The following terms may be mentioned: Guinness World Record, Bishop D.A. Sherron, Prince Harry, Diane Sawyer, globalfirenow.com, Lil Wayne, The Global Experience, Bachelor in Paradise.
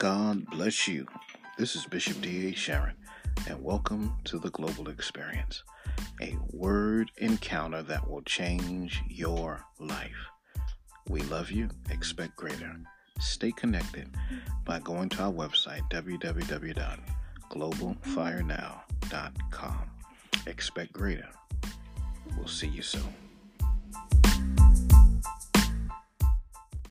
God bless you. This is Bishop D.A. Sherron, and welcome to The Global Experience, a word encounter that will change your life. We love you. Expect greater. Stay connected by going to our website, www.globalfirenow.com. Expect greater. We'll see you soon.